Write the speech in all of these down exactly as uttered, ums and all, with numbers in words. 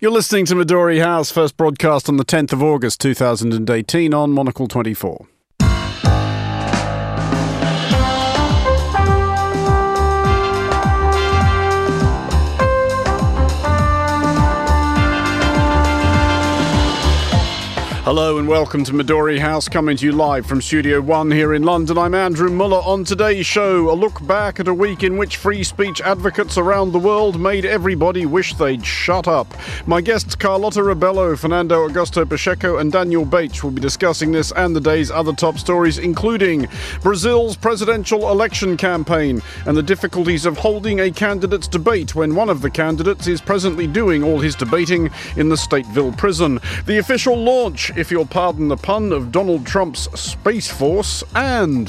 You're listening to Midori House, first broadcast on the tenth of August two thousand eighteen on Monocle twenty-four. Hello and welcome to Midori House, coming to you live from Studio One here in London. I'm Andrew Muller. On today's show, a look back at a week in which free speech advocates around the world made everybody wish they'd shut up. My guests Carlotta Rebello, Fernando Augusto Pacheco and Daniel Bates will be discussing this and the day's other top stories, including Brazil's presidential election campaign and the difficulties of holding a candidate's debate when one of the candidates is presently doing all his debating in the Stateville prison. The official launch, if you'll pardon the pun, of Donald Trump's Space Force and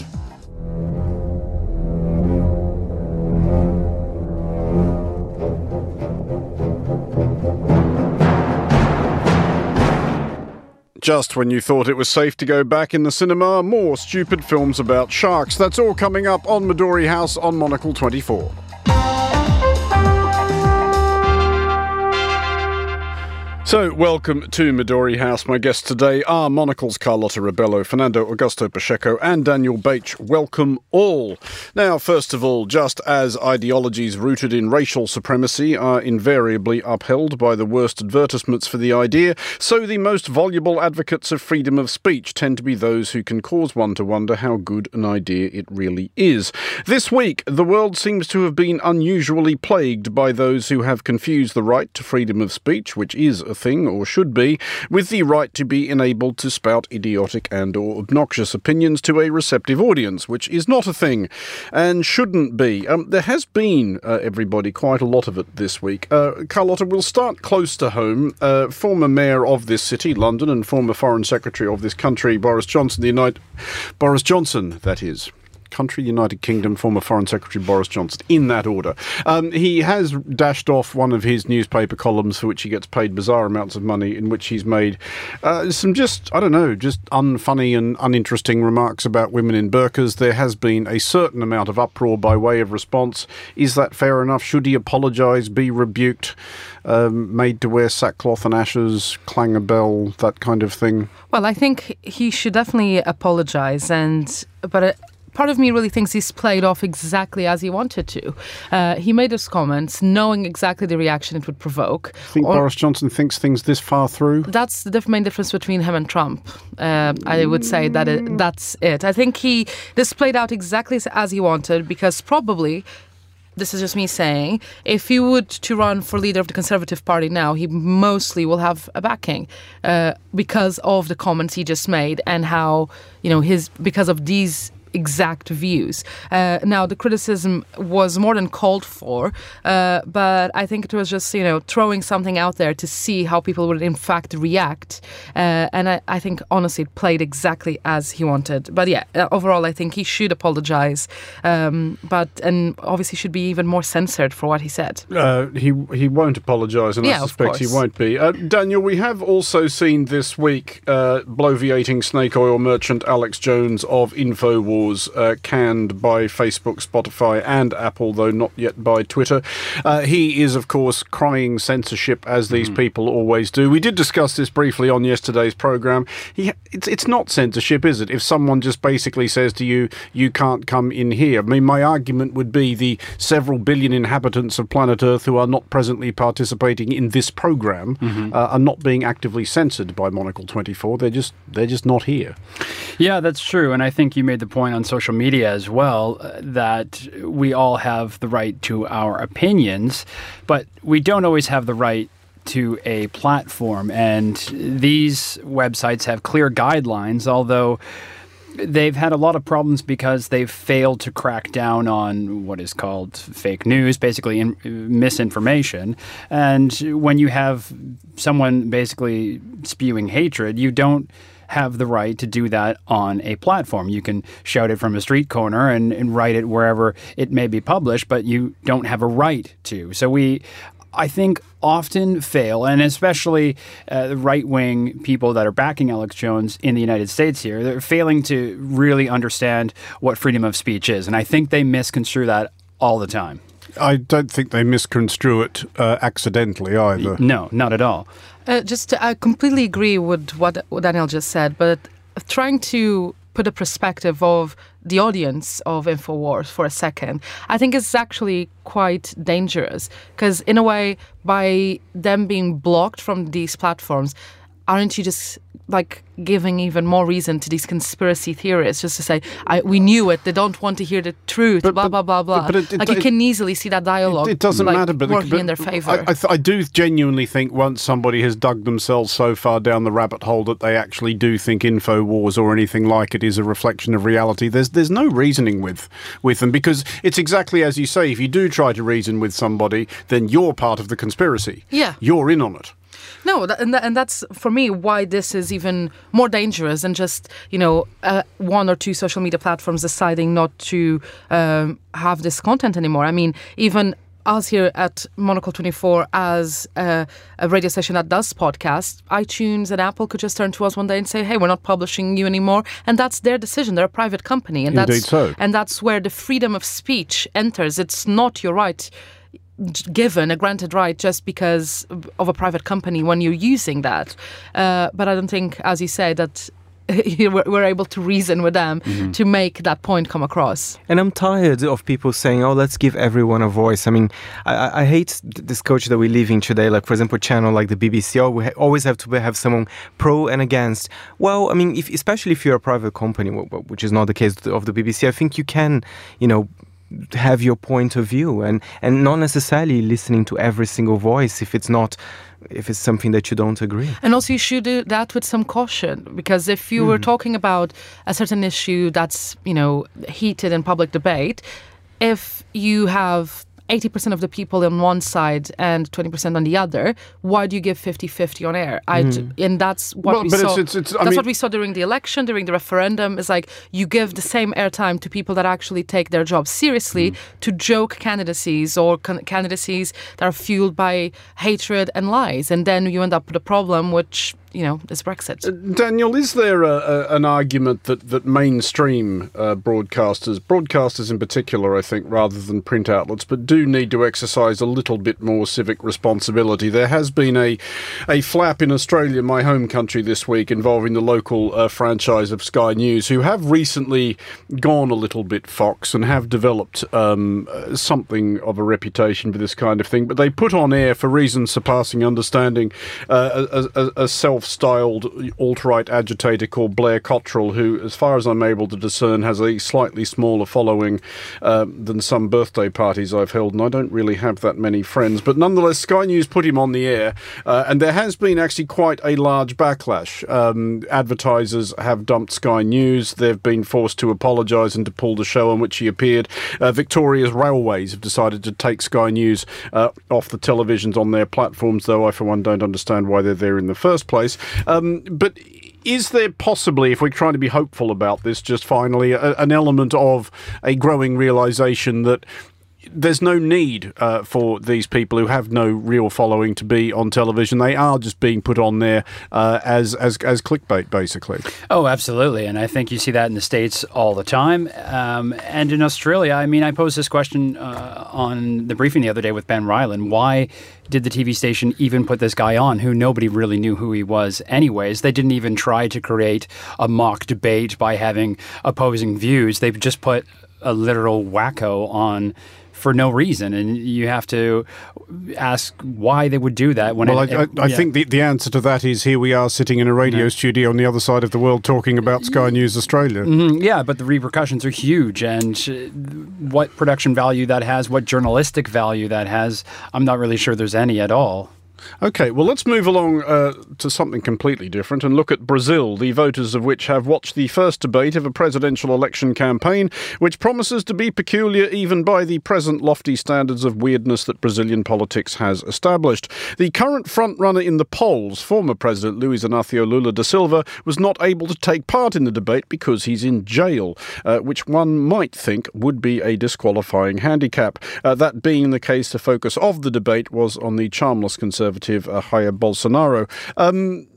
just when you thought it was safe to go back in the cinema, more stupid films about sharks. That's all coming up on Midori House on Monocle twenty-four. So, welcome to Midori House. My guests today are Monocle's Carlotta Rebello, Fernando Augusto Pacheco and Daniel Bates. Welcome all. Now, first of all, just as ideologies rooted in racial supremacy are invariably upheld by the worst advertisements for the idea, so the most voluble advocates of freedom of speech tend to be those who can cause one to wonder how good an idea it really is. This week, the world seems to have been unusually plagued by those who have confused the right to freedom of speech, which is a thing, or should be, with the right to be enabled to spout idiotic and or obnoxious opinions to a receptive audience, which is not a thing and shouldn't be. Um, there has been, uh, everybody, quite a lot of it this week. Uh, Carlotta, we'll start close to home. Uh, former mayor of this city, London, and former foreign secretary of this country, Boris Johnson, the United... Boris Johnson, that is. Country, United Kingdom, former Foreign Secretary Boris Johnson, in that order. Um, he has dashed off one of his newspaper columns for which he gets paid bizarre amounts of money, in which he's made uh, some just, I don't know, just unfunny and uninteresting remarks about women in burqas. There has been a certain amount of uproar by way of response. Is that fair enough? Should he apologise, be rebuked, um, made to wear sackcloth and ashes, clang a bell, that kind of thing? Well, I think he should definitely apologise, and but... It, part of me really thinks he's played off exactly as he wanted to. Uh, he made those comments knowing exactly the reaction it would provoke. I think or, Boris Johnson thinks things this far through? That's the main difference between him and Trump. Uh, I would say that it, that's it. I think he this played out exactly as he wanted, because probably, this is just me saying, if he would to run for leader of the Conservative Party now, he mostly will have a backing uh, because of the comments he just made and how, you know, his because of these exact views. Uh, now, the criticism was more than called for, uh, but I think it was just, you know, throwing something out there to see how people would in fact react. Uh, and I, I think, honestly, it played exactly as he wanted. But yeah, overall, I think he should apologise, um, but and obviously should be even more censored for what he said. Uh, he, he won't apologise, and yeah, I suspect he won't be. Uh, Daniel, we have also seen this week uh, bloviating snake oil merchant Alex Jones of InfoWars Uh, canned by Facebook, Spotify and Apple, though not yet by Twitter. Uh, he is, of course, crying censorship, as these mm. people always do. We did discuss this briefly on yesterday's programme. He, it's, it's not censorship, is it? If someone just basically says to you, you can't come in here. I mean, my argument would be the several billion inhabitants of planet Earth who are not presently participating in this programme mm-hmm. uh, are not being actively censored by Monocle twenty-four. They're just, they're just not here. Yeah, that's true. And I think you made the point on social media as well, uh, that we all have the right to our opinions, but we don't always have the right to a platform. And these websites have clear guidelines, although they've had a lot of problems because they've failed to crack down on what is called fake news, basically in, misinformation. And when you have someone basically spewing hatred, you don't have the right to do that on a platform. You can shout it from a street corner and, and write it wherever it may be published, but you don't have a right to. So we, I think, often fail, and especially uh, the right-wing people that are backing Alex Jones in the United States here, they're failing to really understand what freedom of speech is. And I think they misconstrue that all the time. I don't think they misconstrue it uh, accidentally either. No, not at all. Uh, just to, I completely agree with what, what Daniel just said, but trying to put a perspective of the audience of InfoWars for a second, I think it's actually quite dangerous because, in a way, by them being blocked from these platforms, aren't you just like giving even more reason to these conspiracy theorists just to say, I, we knew it, they don't want to hear the truth, but, blah, but, blah, blah, blah, but it, it, like it, you can easily see that dialogue it, it doesn't like, matter, but working but, in their favour. I, I, th- I do genuinely think once somebody has dug themselves so far down the rabbit hole that they actually do think InfoWars or anything like it is a reflection of reality, there's there's no reasoning with, with them, because it's exactly as you say, if you do try to reason with somebody, then you're part of the conspiracy. Yeah. You're in on it. No, and and that's, for me, why this is even more dangerous than just, you know, uh, one or two social media platforms deciding not to um, have this content anymore. I mean, even us here at Monocle twenty-four, as a, a radio station that does podcasts, iTunes and Apple could just turn to us one day and say, hey, we're not publishing you anymore. And that's their decision. They're a private company. And Indeed that's, so. And that's where the freedom of speech enters. It's not your right given a granted right just because of a private company when you're using that. Uh, but I don't think, as you say, that we're able to reason with them mm-hmm. to make that point come across. And I'm tired of people saying, oh, let's give everyone a voice. I mean, I, I hate this culture that we're living today. Like, for example, a channel like the B B C, oh, we ha- always have to have someone pro and against. Well, I mean, if, especially if you're a private company, which is not the case of the B B C, I think you can, you know, have your point of view and, and not necessarily listening to every single voice if it's not, if it's something that you don't agree. And also you should do that with some caution, because if you mm. were talking about a certain issue that's, you know, heated in public debate, if you have eighty percent of the people on one side and twenty percent on the other, why do you give fifty-fifty on air? I mm. d- and that's what well, we saw. It's, it's, it's, that's mean, what we saw during the election, during the referendum. It's like you give the same airtime to people that actually take their job seriously mm. to joke candidacies or con- candidacies that are fueled by hatred and lies. And then you end up with a problem which, you know, it's Brexit. Uh, Daniel, is there a, a, an argument that, that mainstream uh, broadcasters, broadcasters in particular, I think, rather than print outlets, but do need to exercise a little bit more civic responsibility? There has been a, a flap in Australia, my home country, this week involving the local uh, franchise of Sky News, who have recently gone a little bit Fox and have developed um, something of a reputation for this kind of thing. But they put on air, for reasons surpassing understanding, uh, a, a, a self styled alt-right agitator called Blair Cottrell, who, as far as I'm able to discern, has a slightly smaller following um, than some birthday parties I've held, and I don't really have that many friends. But nonetheless, Sky News put him on the air, uh, and there has been actually quite a large backlash. Um, advertisers have dumped Sky News. They've been forced to apologise and to pull the show on which he appeared. Uh, Victoria's Railways have decided to take Sky News uh, off the televisions on their platforms, though I, for one, don't understand why they're there in the first place. Um, but is there possibly, if we're trying to be hopeful about this, just finally, a, an element of a growing realisation that there's no need uh, for these people who have no real following to be on television? They are just being put on there uh, as, as as clickbait, basically. Oh, absolutely. And I think you see that in the States all the time. Um, and in Australia, I mean, I posed this question uh, on the briefing the other day with Ben Ryland. Why did the T V station even put this guy on, who nobody really knew who he was anyways? They didn't even try to create a mock debate by having opposing views. They've just put a literal wacko on for no reason, and you have to ask why they would do that. When well, it, I, I, it, I yeah. think the, the answer to that is here we are sitting in a radio yeah. studio on the other side of the world talking about Sky News Australia. Mm-hmm, yeah, but the repercussions are huge, and what production value that has, what journalistic value that has, I'm not really sure there's any at all. Okay, well, let's move along uh, to something completely different and look at Brazil, the voters of which have watched the first debate of a presidential election campaign, which promises to be peculiar even by the present lofty standards of weirdness that Brazilian politics has established. The current frontrunner in the polls, former President Luiz Inácio Lula da Silva, was not able to take part in the debate because he's in jail, uh, which one might think would be a disqualifying handicap. Uh, that being the case, the focus of the debate was on the charmless conservative Conservative Jair Bolsonaro. Um,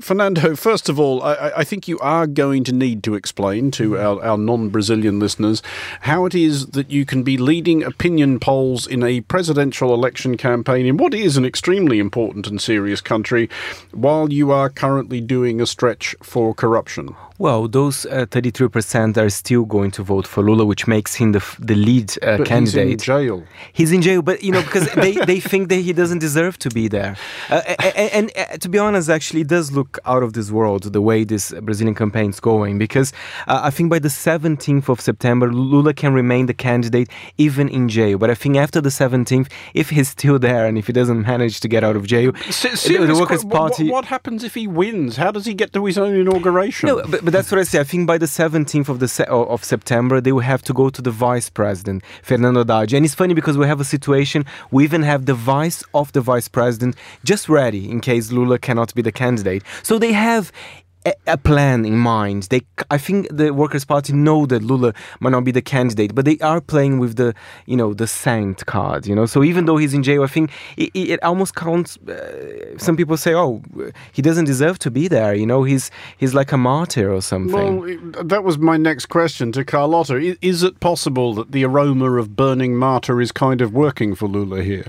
Fernando, first of all, I, I think you are going to need to explain to our, our non-Brazilian listeners how it is that you can be leading opinion polls in a presidential election campaign in what is an extremely important and serious country while you are currently doing a stretch for corruption. Well, those uh, thirty-three percent are still going to vote for Lula, which makes him the, the lead uh, but candidate. He's in jail. He's in jail, but, you know, because they, they think that he doesn't deserve to be there. Uh, and, and uh, to be honest, actually, it does look out of this world, the way this Brazilian campaign is going, because uh, I think by the seventeenth of September, Lula can remain the candidate even in jail. But I think after the seventeenth, if he's still there and if he doesn't manage to get out of jail, so, the, the Workers' qu- Party... What, what happens if he wins? How does he get to his own inauguration? No, but, But that's what I say. I think by the seventeenth of the se- of September, they will have to go to the vice president, Fernando Haddad. And it's funny because we have a situation, we even have the vice of the vice president just ready in case Lula cannot be the candidate. So they have a plan in mind. They, I think the Workers' Party know that Lula might not be the candidate, but they are playing with the, you know, the saint card, you know. So even though he's in jail, I think it, it almost counts. Uh, some people say, oh, he doesn't deserve to be there, you know, he's he's like a martyr or something. Well, that was my next question to Carlotta. Is, is it possible that the aroma of burning martyr is kind of working for Lula here?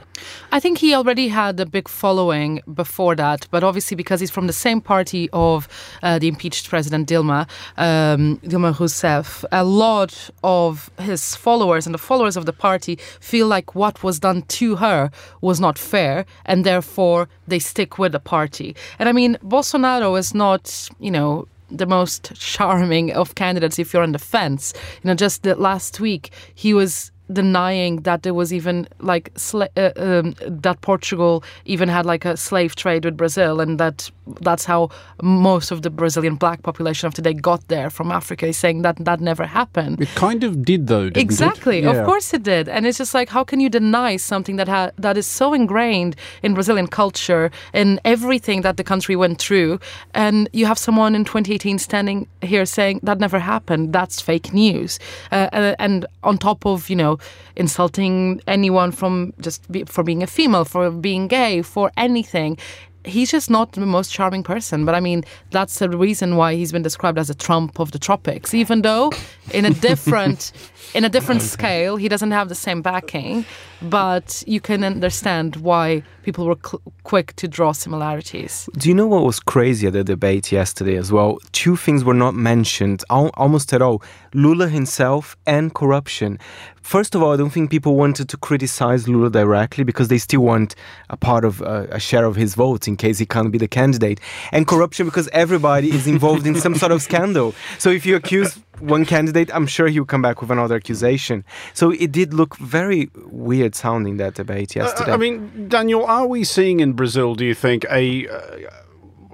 I think he already had a big following before that, but obviously because he's from the same party of Uh, the impeached President Dilma, um, Dilma Rousseff, a lot of his followers and the followers of the party feel like what was done to her was not fair, and therefore they stick with the party. And I mean, Bolsonaro is not, you know, the most charming of candidates if you're on the fence. You know, just the last week he was denying that there was even like sla- uh, um, that Portugal even had like a slave trade with Brazil, and that that's how most of the Brazilian black population of today got there from Africa. He's saying that that never happened. It kind of did, though, didn't exactly. it? Exactly. Yeah. Of course it did. And it's just like, how can you deny something that ha- that is so ingrained in Brazilian culture and everything that the country went through, and you have someone in twenty eighteen standing here saying that never happened, that's fake news. Uh, and, and on top of, you know, insulting anyone from just be, for being a female, for being gay, for anything. He's just not the most charming person. But I mean, that's the reason why he's been described as a Trump of the tropics, even though in a different in a different scale, he doesn't have the same backing. But you can understand why people were cl- quick to draw similarities. Do you know what was crazy at the debate yesterday as well? Two things were not mentioned al- almost at all. Lula himself and corruption. First of all, I don't think people wanted to criticize Lula directly because they still want a part of uh, a share of his vote in case he can't be the candidate. And corruption because everybody is involved in some sort of scandal. So if you accuse one candidate, I'm sure he'll come back with another accusation. So it did look very weird sounding, that debate yesterday. Uh, I mean, Daniel, are we seeing in Brazil, do you think, a... Uh,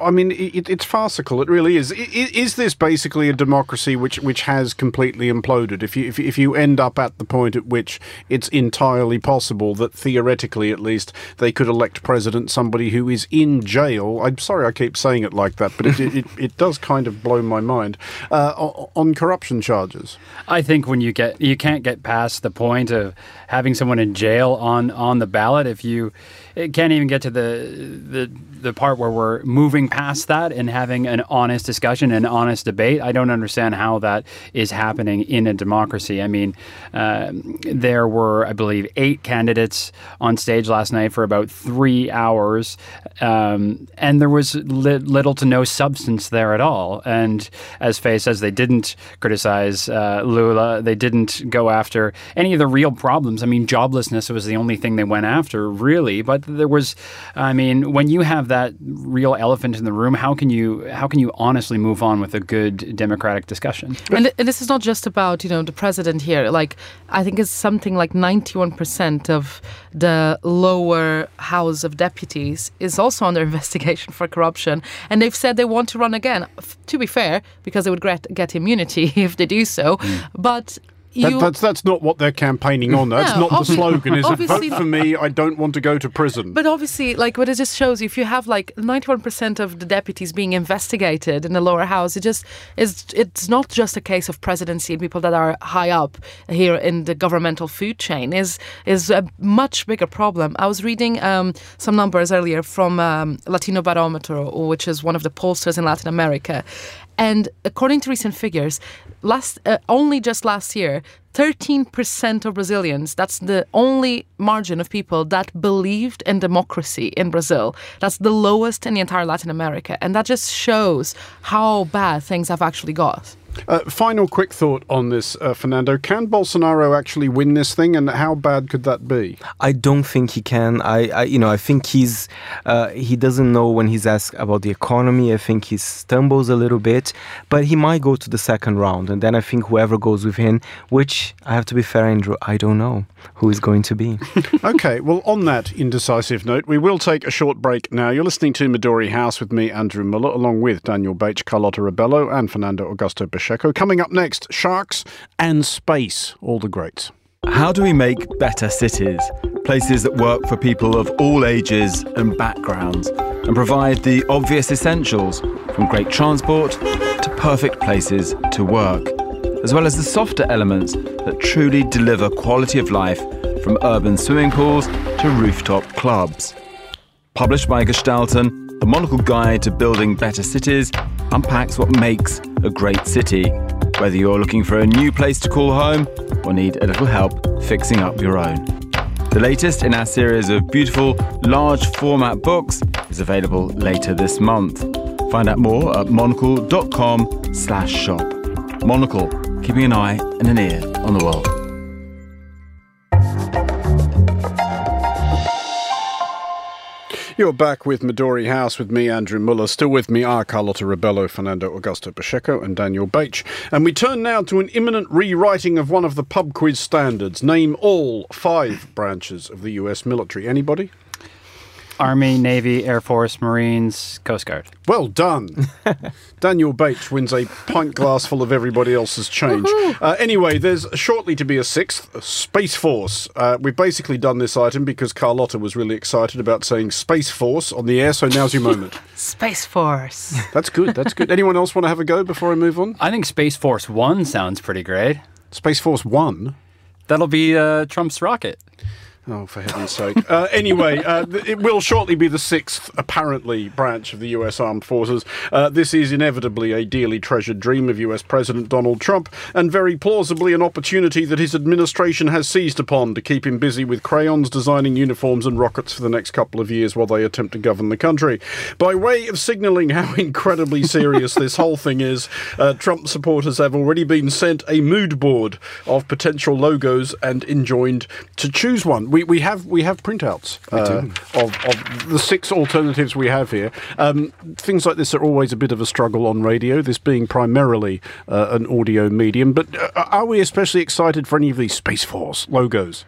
I mean, it, it's farcical. It really is. Is, is this basically a democracy which, which has completely imploded? If you if, if you end up at the point at which it's entirely possible that theoretically, at least, they could elect president somebody who is in jail. I'm sorry, I keep saying it like that, but it it, it, it does kind of blow my mind uh, on, on corruption charges. I think when you get you can't get past the point of having someone in jail on, on the ballot if you. It can't even get to the, the the part where we're moving past that and having an honest discussion, an honest debate. I don't understand how that is happening in a democracy. I mean, uh, there were, I believe, eight candidates on stage last night for about three hours, um, and there was li- little to no substance there at all. And as Faye says, they didn't criticize uh, Lula. They didn't go after any of the real problems. I mean, joblessness was the only thing they went after, really, but there was, I mean, when you have that real elephant in the room, how can you how can you honestly move on with a good democratic discussion? And, and this is not just about, you know, the president here. Like, I think it's something like ninety-one percent of the lower house of deputies is also under investigation for corruption. And they've said they want to run again, to be fair, because they would get, get immunity if they do so. Mm. But That, that's, that's not what they're campaigning on. That's no, not the slogan, is it? Vote for me, I don't want to go to prison. But obviously, like, what it just shows you, if you have like ninety-one percent of the deputies being investigated in the lower house, it just is, it's not just a case of presidency and people that are high up here in the governmental food chain. Is is a much bigger problem. I was reading um, some numbers earlier from um, Latino Barometer, which is one of the pollsters in Latin America. And according to recent figures, last uh, only just last year, thirteen percent of Brazilians, that's the only margin of people that believed in democracy in Brazil. That's the lowest in the entire Latin America. And that just shows how bad things have actually got. Uh, final quick thought on this, uh, Fernando. Can Bolsonaro actually win this thing, and how bad could that be? I don't think he can. I, I you know, I think he's uh, he doesn't know when he's asked about the economy. I think he stumbles a little bit, but he might go to the second round, and then I think whoever goes with him, which I have to be fair, Andrew, I don't know who is going to be. Okay, well, on that indecisive note, we will take a short break now. You're listening to Midori House with me, Andrew Muller, along with Daniel Bates, Carlotta Rebello, and Fernando Augusto Pacheco. Coming up next, sharks and space, all the greats. How do we make better cities? Places that work for people of all ages and backgrounds and provide the obvious essentials, from great transport to perfect places to work, as well as the softer elements that truly deliver quality of life, from urban swimming pools to rooftop clubs. Published by Gestalten, The Monocle Guide to Building Better Cities unpacks what makes a great city, whether you're looking for a new place to call home or need a little help fixing up your own. The latest in our series of beautiful, large format books is available later this month. Find out more at monocle.com slash shop. Monocle, keeping an eye and an ear on the world. You're back with Midori House with me, Andrew Muller. Still with me are Carlotta Rebello, Fernando Augusto Pacheco and Daniel Bates. And we turn now to an imminent rewriting of one of the pub quiz standards. Name all five branches of the U S military. Anybody? Army, Navy, Air Force, Marines, Coast Guard. Well done. Daniel Bates wins a pint glass full of everybody else's change. Uh, anyway, there's shortly to be a sixth, Space Force. Uh, we've basically done this item because Carlotta was really excited about saying Space Force on the air, so now's your moment. Space Force. That's good, that's good. Anyone else want to have a go before I move on? I think Space Force one sounds pretty great. Space Force one? That'll be uh, Trump's rocket. Oh, for heaven's sake. Uh, anyway, uh, it will shortly be the sixth, apparently, branch of the U S Armed Forces. Uh, this is inevitably a dearly treasured dream of U S President Donald Trump, and very plausibly an opportunity that his administration has seized upon to keep him busy with crayons, designing uniforms and rockets for the next couple of years while they attempt to govern the country. By way of signalling how incredibly serious this whole thing is, uh, Trump supporters have already been sent a mood board of potential logos and enjoined to choose one. We we have we have printouts uh, of, of the six alternatives we have here. Um, things like this are always a bit of a struggle on radio, this being primarily uh, an audio medium. But uh, are we especially excited for any of these Space Force logos?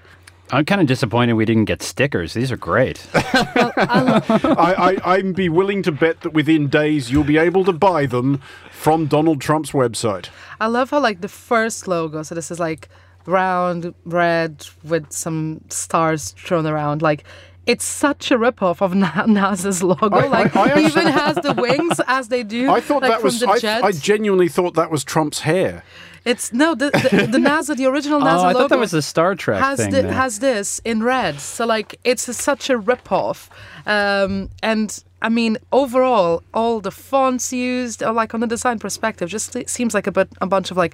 I'm kind of disappointed we didn't get stickers. These are great. Well, I, I, I'd be willing to bet that within days you'll be able to buy them from Donald Trump's website. I love how, like, the first logo, so this is like round red with some stars thrown around, like it's such a rip-off of NASA's logo. I, like I, I it even has the wings as they do. I thought like, that was I, I genuinely thought that was Trump's hair. It's no, the, the, the NASA, the original NASA oh, I logo. I thought that was the Star Trek has thing. The, has this in red, so like it's a, such a rip-off. Um, and I mean, overall, all the fonts used, or like on the design perspective, just seems like a bit, a bunch of like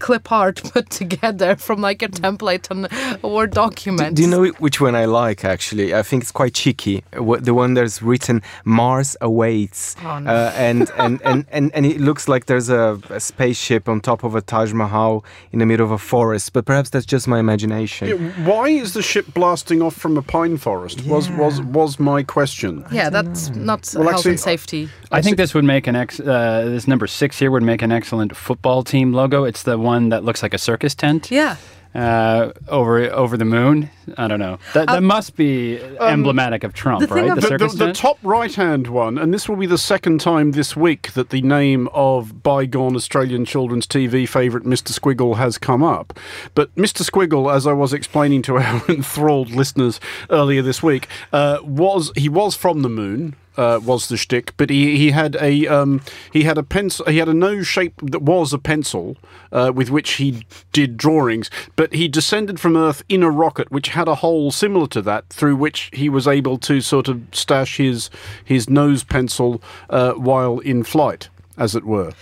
clip art put together from like a template on a Word document. Do, do you know which one I like? Actually, I think it's quite cheeky. The one that's written "Mars awaits," oh, no. uh, and, and, and and and it looks like there's a, a spaceship on top of a Taj Mahal in the middle of a forest. But perhaps that's just my imagination. Yeah, why is the ship blasting off from a pine forest? Yeah. Was was was my question? Yeah, that's know. Not well, health actually, and safety. I think this would make an ex. Uh, this number six here would make an excellent football team logo. It's the one. One that looks like a circus tent. Yeah. uh, over over the moon. I don't know. That, that um, must be um, emblematic of Trump, the right? The, the, the, the top right-hand one, and this will be the second time this week that the name of bygone Australian children's T V favourite Mr Squiggle has come up. But Mr Squiggle, as I was explaining to our enthralled listeners earlier this week, uh, was he was from the moon. Uh, was the shtick, but he he had a um, he had a pencil, he had a nose shape that was a pencil uh, with which he did drawings. But he descended from Earth in a rocket which had a hole similar to that, through which he was able to sort of stash his his nose pencil uh, while in flight, as it were.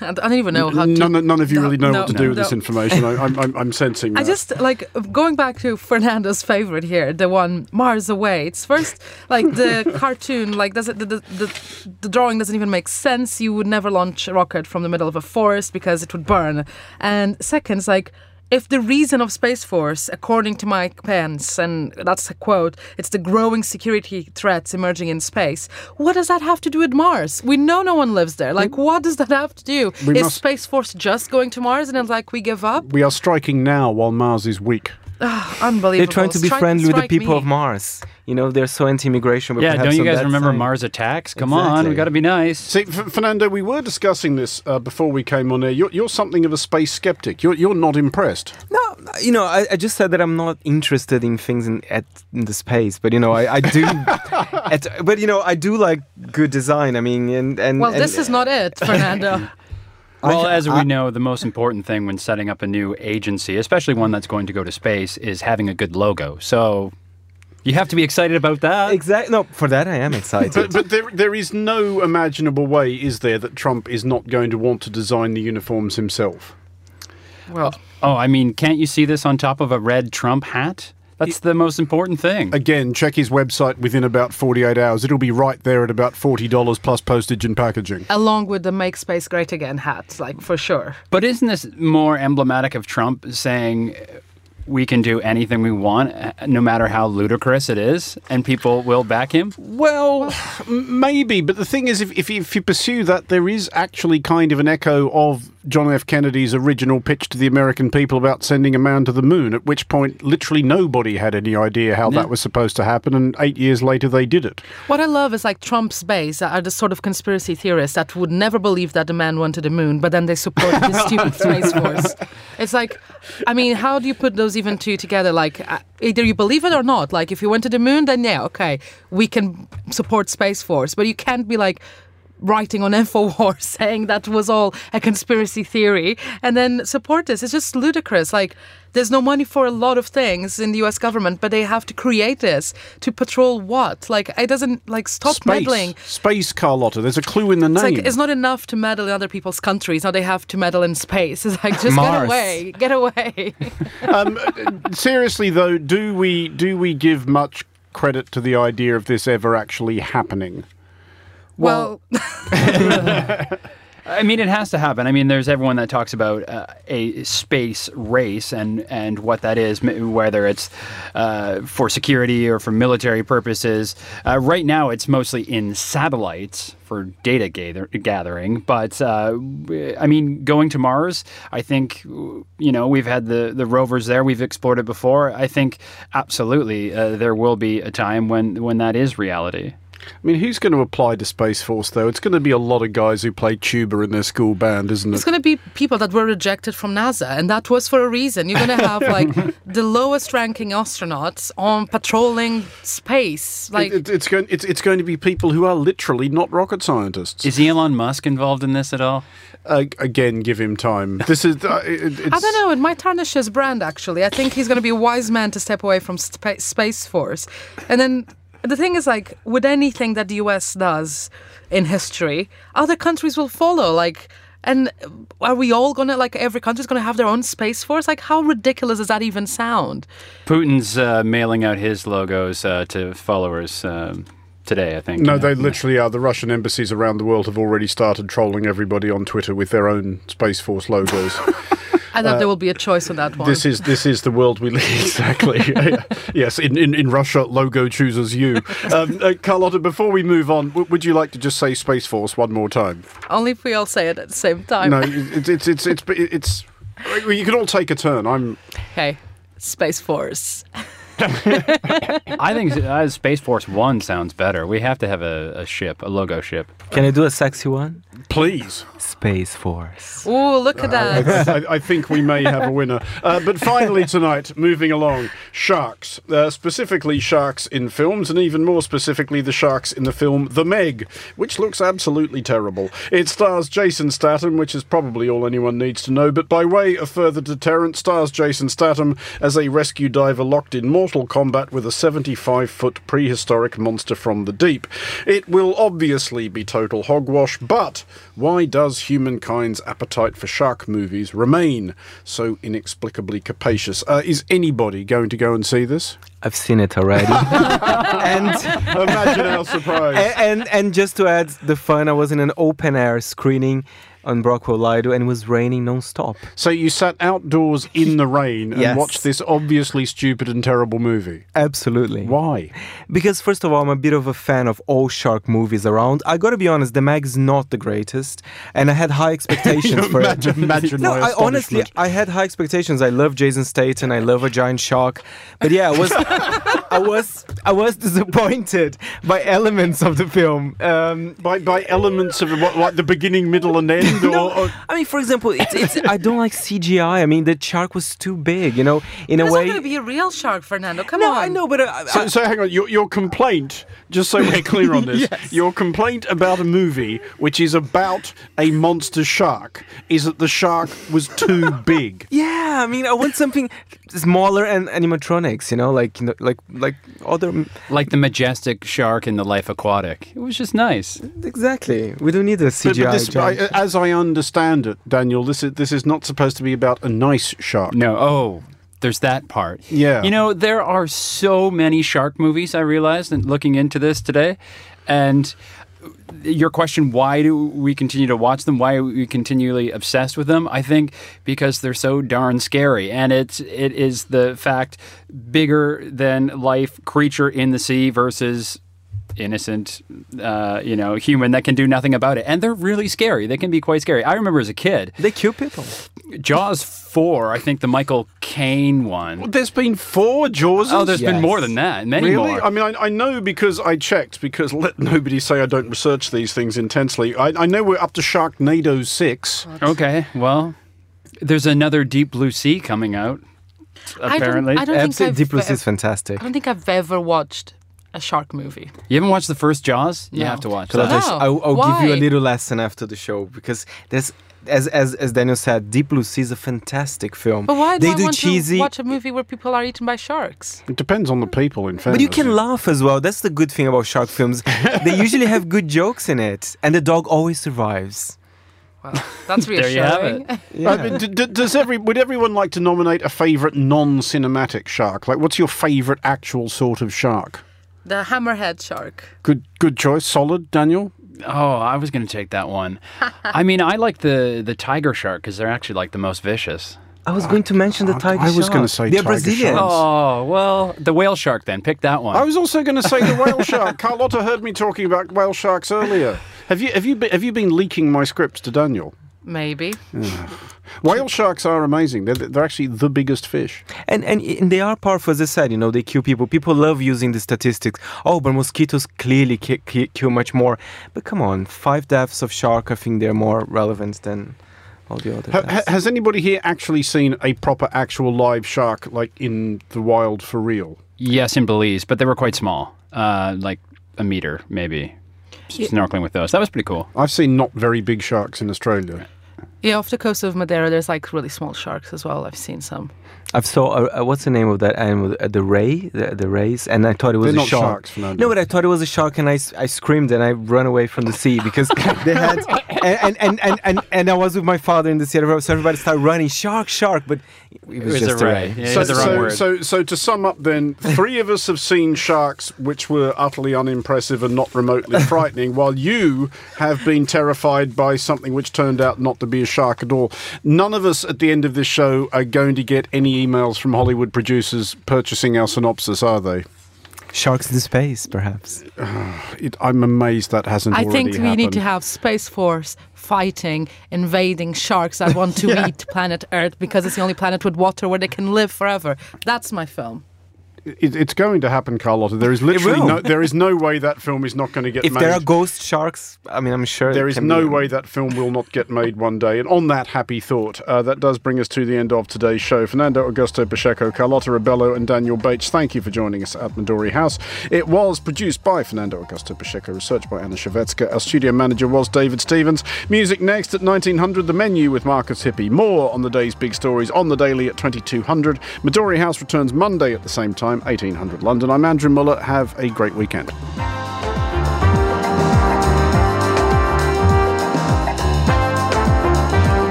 I don't even know how to... None, none of you really know no, what to no, do with no. this information. I, I'm, I'm sensing that. I just, like, going back to Fernando's favourite here, the one, Mars Away. It's first, like, the cartoon, like, does it, the, the, the, the drawing doesn't even make sense. You would never launch a rocket from the middle of a forest because it would burn. And second, it's like, if the reason of Space Force, according to Mike Pence, and that's a quote, it's the growing security threats emerging in space, what does that have to do with Mars? We know no one lives there. Like, what does that have to do? We is must... Space Force just going to Mars and it's like we give up? We are striking now while Mars is weak. Oh, unbelievable. They're trying to be strike, friendly strike with the people me. of Mars. You know, they're so anti-immigration. But yeah, don't you guys remember side. Mars Attacks? Come exactly. on, we got to be nice. See, F- Fernando, we were discussing this uh, before we came on air. You're, you're something of a space skeptic. You're, you're not impressed. No, you know, I, I just said that I'm not interested in things in, at, in the space. But, you know, I, I do... at, but, you know, I do like good design. I mean, and... and well, and, this is not it, Fernando. Well, as we know, the most important thing when setting up a new agency, especially one that's going to go to space, is having a good logo. So you have to be excited about that. Exactly. No, for that I am excited. but but there, there is no imaginable way, is there, that Trump is not going to want to design the uniforms himself? Well, oh, I mean, can't you see this on top of a red Trump hat? That's the most important thing. Again, check his website within about forty-eight hours. It'll be right there at about forty dollars plus postage and packaging. Along with the Make Space Great Again hats, like, for sure. But isn't this more emblematic of Trump saying we can do anything we want, no matter how ludicrous it is, and people will back him? Well, maybe. But the thing is, if, if, if you pursue that, there is actually kind of an echo of John F. Kennedy's original pitch to the American people about sending a man to the moon, at which point literally nobody had any idea how no. that was supposed to happen, and eight years later they did it. What I love is, like, Trump's base are the sort of conspiracy theorists that would never believe that a man went to the moon, but then they support this stupid Space Force. It's like, I mean, how do you put those even two together? Like, either you believe it or not. Like, if you went to the moon, then yeah, okay, we can support Space Force, but you can't be like writing on InfoWars saying that was all a conspiracy theory and then support this. It's just ludicrous. Like, there's no money for a lot of things in the U S government, but they have to create this to patrol what? Like, it doesn't, like, stop Space. meddling. Space, Carlotta. There's a clue in the name. It's like, it's not enough to meddle in other people's countries. Now they have to meddle in space. It's like, just Mars. get away. Get away. um, seriously, though, do we do we give much credit to the idea of this ever actually happening? Well, I mean, it has to happen. I mean, there's everyone that talks about uh, a space race and, and what that is, whether it's uh, for security or for military purposes. Uh, right now, it's mostly in satellites for data gather- gathering. But, uh, I mean, going to Mars, I think, you know, we've had the, the rovers there. We've explored it before. I think, absolutely, uh, there will be a time when, when that is reality. I mean, who's going to apply to Space Force, though? It's going to be a lot of guys who play tuba in their school band, isn't it? It's going to be people that were rejected from NASA, and that was for a reason. You're going to have, like, the lowest-ranking astronauts on patrolling space. Like, it, it, it's going, it's, it's going to be people who are literally not rocket scientists. Is Elon Musk involved in this at all? Uh, again, give him time. This is. Uh, it, it's... I don't know. It might tarnish his brand. Actually, I think he's going to be a wise man to step away from spa- Space Force, and then. The thing is, like, with anything that the U S does in history, other countries will follow, like, and are we all going to, like, every country's going to have their own Space Force? Like, how ridiculous does that even sound? Putin's uh, mailing out his logos uh, to followers uh, today, I think. No, you know? They literally are. The Russian embassies around the world have already started trolling everybody on Twitter with their own Space Force logos. I thought uh, there will be a choice on that one. This is this is the world we live in. Exactly. Yes, in, in, in Russia, logo chooses you. Um, uh, Carlotta, before we move on, w- would you like to just say Space Force one more time? Only if we all say it at the same time. No, it's it's it's it's. it's You can all take a turn. I'm. Hey, Space Force. I think uh, Space Force One sounds better. We have to have a, a ship, a logo ship. Can I do a sexy one? Please. Space Force. Ooh, look at uh, that. I, I think we may have a winner. Uh, but finally tonight, moving along, sharks. Uh, specifically sharks in films, and even more specifically the sharks in the film The Meg, which looks absolutely terrible. It stars Jason Statham, which is probably all anyone needs to know, but by way of further deterrent, stars Jason Statham as a rescue diver locked in more mortal combat with a seventy-five foot prehistoric monster from the deep. It will obviously be total hogwash, but why does humankind's appetite for shark movies remain so inexplicably capacious? Uh, is anybody going to go and see this? I've seen it already. and Imagine our surprise. And, and, and just to add the fun, I was in an open-air screening on Brockwell Lido, and it was raining non-stop. So you sat outdoors in the rain and yes. watched this obviously stupid and terrible movie? Absolutely. Why? Because, first of all, I'm a bit of a fan of all shark movies around. I gotta be honest, The Meg's not the greatest, and I had high expectations for imagine, it. Imagine no, my I, honestly, I had high expectations. I love Jason Statham, I love a giant shark, but yeah, I was, I was, I was disappointed by elements of the film. Um, by, by elements of what, like the beginning, middle, and end? No, or, or I mean, for example, it's, it's, I don't like C G I. I mean, the shark was too big, you know, in but a way. It's not going to be a real shark, Fernando. Come no, on. No, I know, but... Uh, so, I, so hang on, your, your complaint, just so we're clear on this, yes. your complaint about a movie which is about a monster shark is that the shark was too big. Yeah, I mean, I want something smaller and animatronics, you know, like you know, like like other... Like the majestic shark in The Life Aquatic. It was just nice. Exactly. We don't need a C G I. But, but this, I, as I I understand it, Daniel, this is this is not supposed to be about a nice shark. No, oh, there's that part. Yeah. You know, there are so many shark movies, I realized, and looking into this today, and your question, why do we continue to watch them? Why are we continually obsessed with them? I think because they're so darn scary. And it's, it is the fact, bigger than life creature in the sea versus... innocent, uh, you know, human that can do nothing about it. And they're really scary. They can be quite scary. I remember as a kid... They kill people. Jaws four, I think the Michael Caine one. Well, there's been four Jaws? Oh, there's yes. been more than that. Many really? more. I mean, I, I know because I checked, because let nobody say I don't research these things intensely. I, I know we're up to Sharknado six. What? Okay, well, there's another Deep Blue Sea coming out, apparently. I don't, I don't think Deep Blue Sea is fantastic. I don't think I've ever watched... a shark movie. You haven't watched the first Jaws? No. You have to watch that. Oh, I'll, I'll give you a little lesson after the show because there's, as as as Daniel said, Deep Blue Sea is a fantastic film. But why do they do I want cheesy... to watch a movie where people are eaten by sharks? It depends on the people, in fairness. But you can yeah. laugh as well. That's the good thing about shark films. They usually have good jokes in it, and the dog always survives. Well, that's reassuring. There you have it. Yeah. I mean, d- d- does every, would everyone like to nominate a favourite non-cinematic shark? Like, what's your favourite actual sort of shark? The hammerhead shark. Good good choice. Solid, Daniel? Oh, I was going to take that one. I mean, I like the, the tiger shark because they're actually like the most vicious. I was I, going to mention the tiger I, shark. I was going to say they're tiger Brazilian. Sharks. Oh, well, the whale shark then. Pick that one. I was also going to say the whale shark. Carlotta heard me talking about whale sharks earlier. Have you, have you, be, have you been leaking my scripts to Daniel? Maybe. Yeah. Whale sharks are amazing. They're, they're actually the biggest fish. And, and and they are powerful, as I said, you know, they kill people. People love using the statistics. Oh, but mosquitoes clearly ki- ki- kill much more. But come on, five deaths of shark, I think they're more relevant than all the other ha- deaths. Has anybody here actually seen a proper actual live shark, like in the wild for real? Yes, in Belize, but they were quite small, uh, like a meter maybe. Snorkeling with those. That was pretty cool. I've seen not very big sharks in Australia. Yeah, off the coast of Madeira, there's like really small sharks as well. I've seen some. I've saw, uh, what's the name of that animal? Uh, the ray? The, the rays? And I thought it was They're a shark. They're not sharks, no, but I thought it was a shark and I, I screamed and I ran away from the sea because they had... And, and, and, and, and I was with my father in the theater, so everybody started running, shark, shark, but it was, it was just a ray. Yeah, so, the wrong so, word. So, so to sum up then, three of us have seen sharks which were utterly unimpressive and not remotely frightening, while you have been terrified by something which turned out not to be a shark at all. None of us at the end of this show are going to get any emails from Hollywood producers purchasing our synopsis, are they? Sharks in space, perhaps. Uh, it, I'm amazed that hasn't I already happened. I think we happened. need to have Space Force fighting, invading sharks that want to yeah. eat planet Earth because it's the only planet with water where they can live forever. That's my film. It, it's going to happen, Carlotta. There is literally no, there is no way that film is not going to get if made. If there are ghost sharks, I mean, I'm sure... There is no way that film will not get made one day. And on that happy thought, uh, that does bring us to the end of today's show. Fernando Augusto Pacheco, Carlotta Rebello and Daniel Bates, thank you for joining us at Midori House. It was produced by Fernando Augusto Pacheco, researched by Anna Shavetska. Our studio manager was David Stevens. Music next at nineteen hundred, The Menu with Marcus Hippie. More on the day's big stories on The Daily at twenty-two hundred. Midori House returns Monday at the same time, eighteen hundred London. I'm Andrew Muller. Have a great weekend.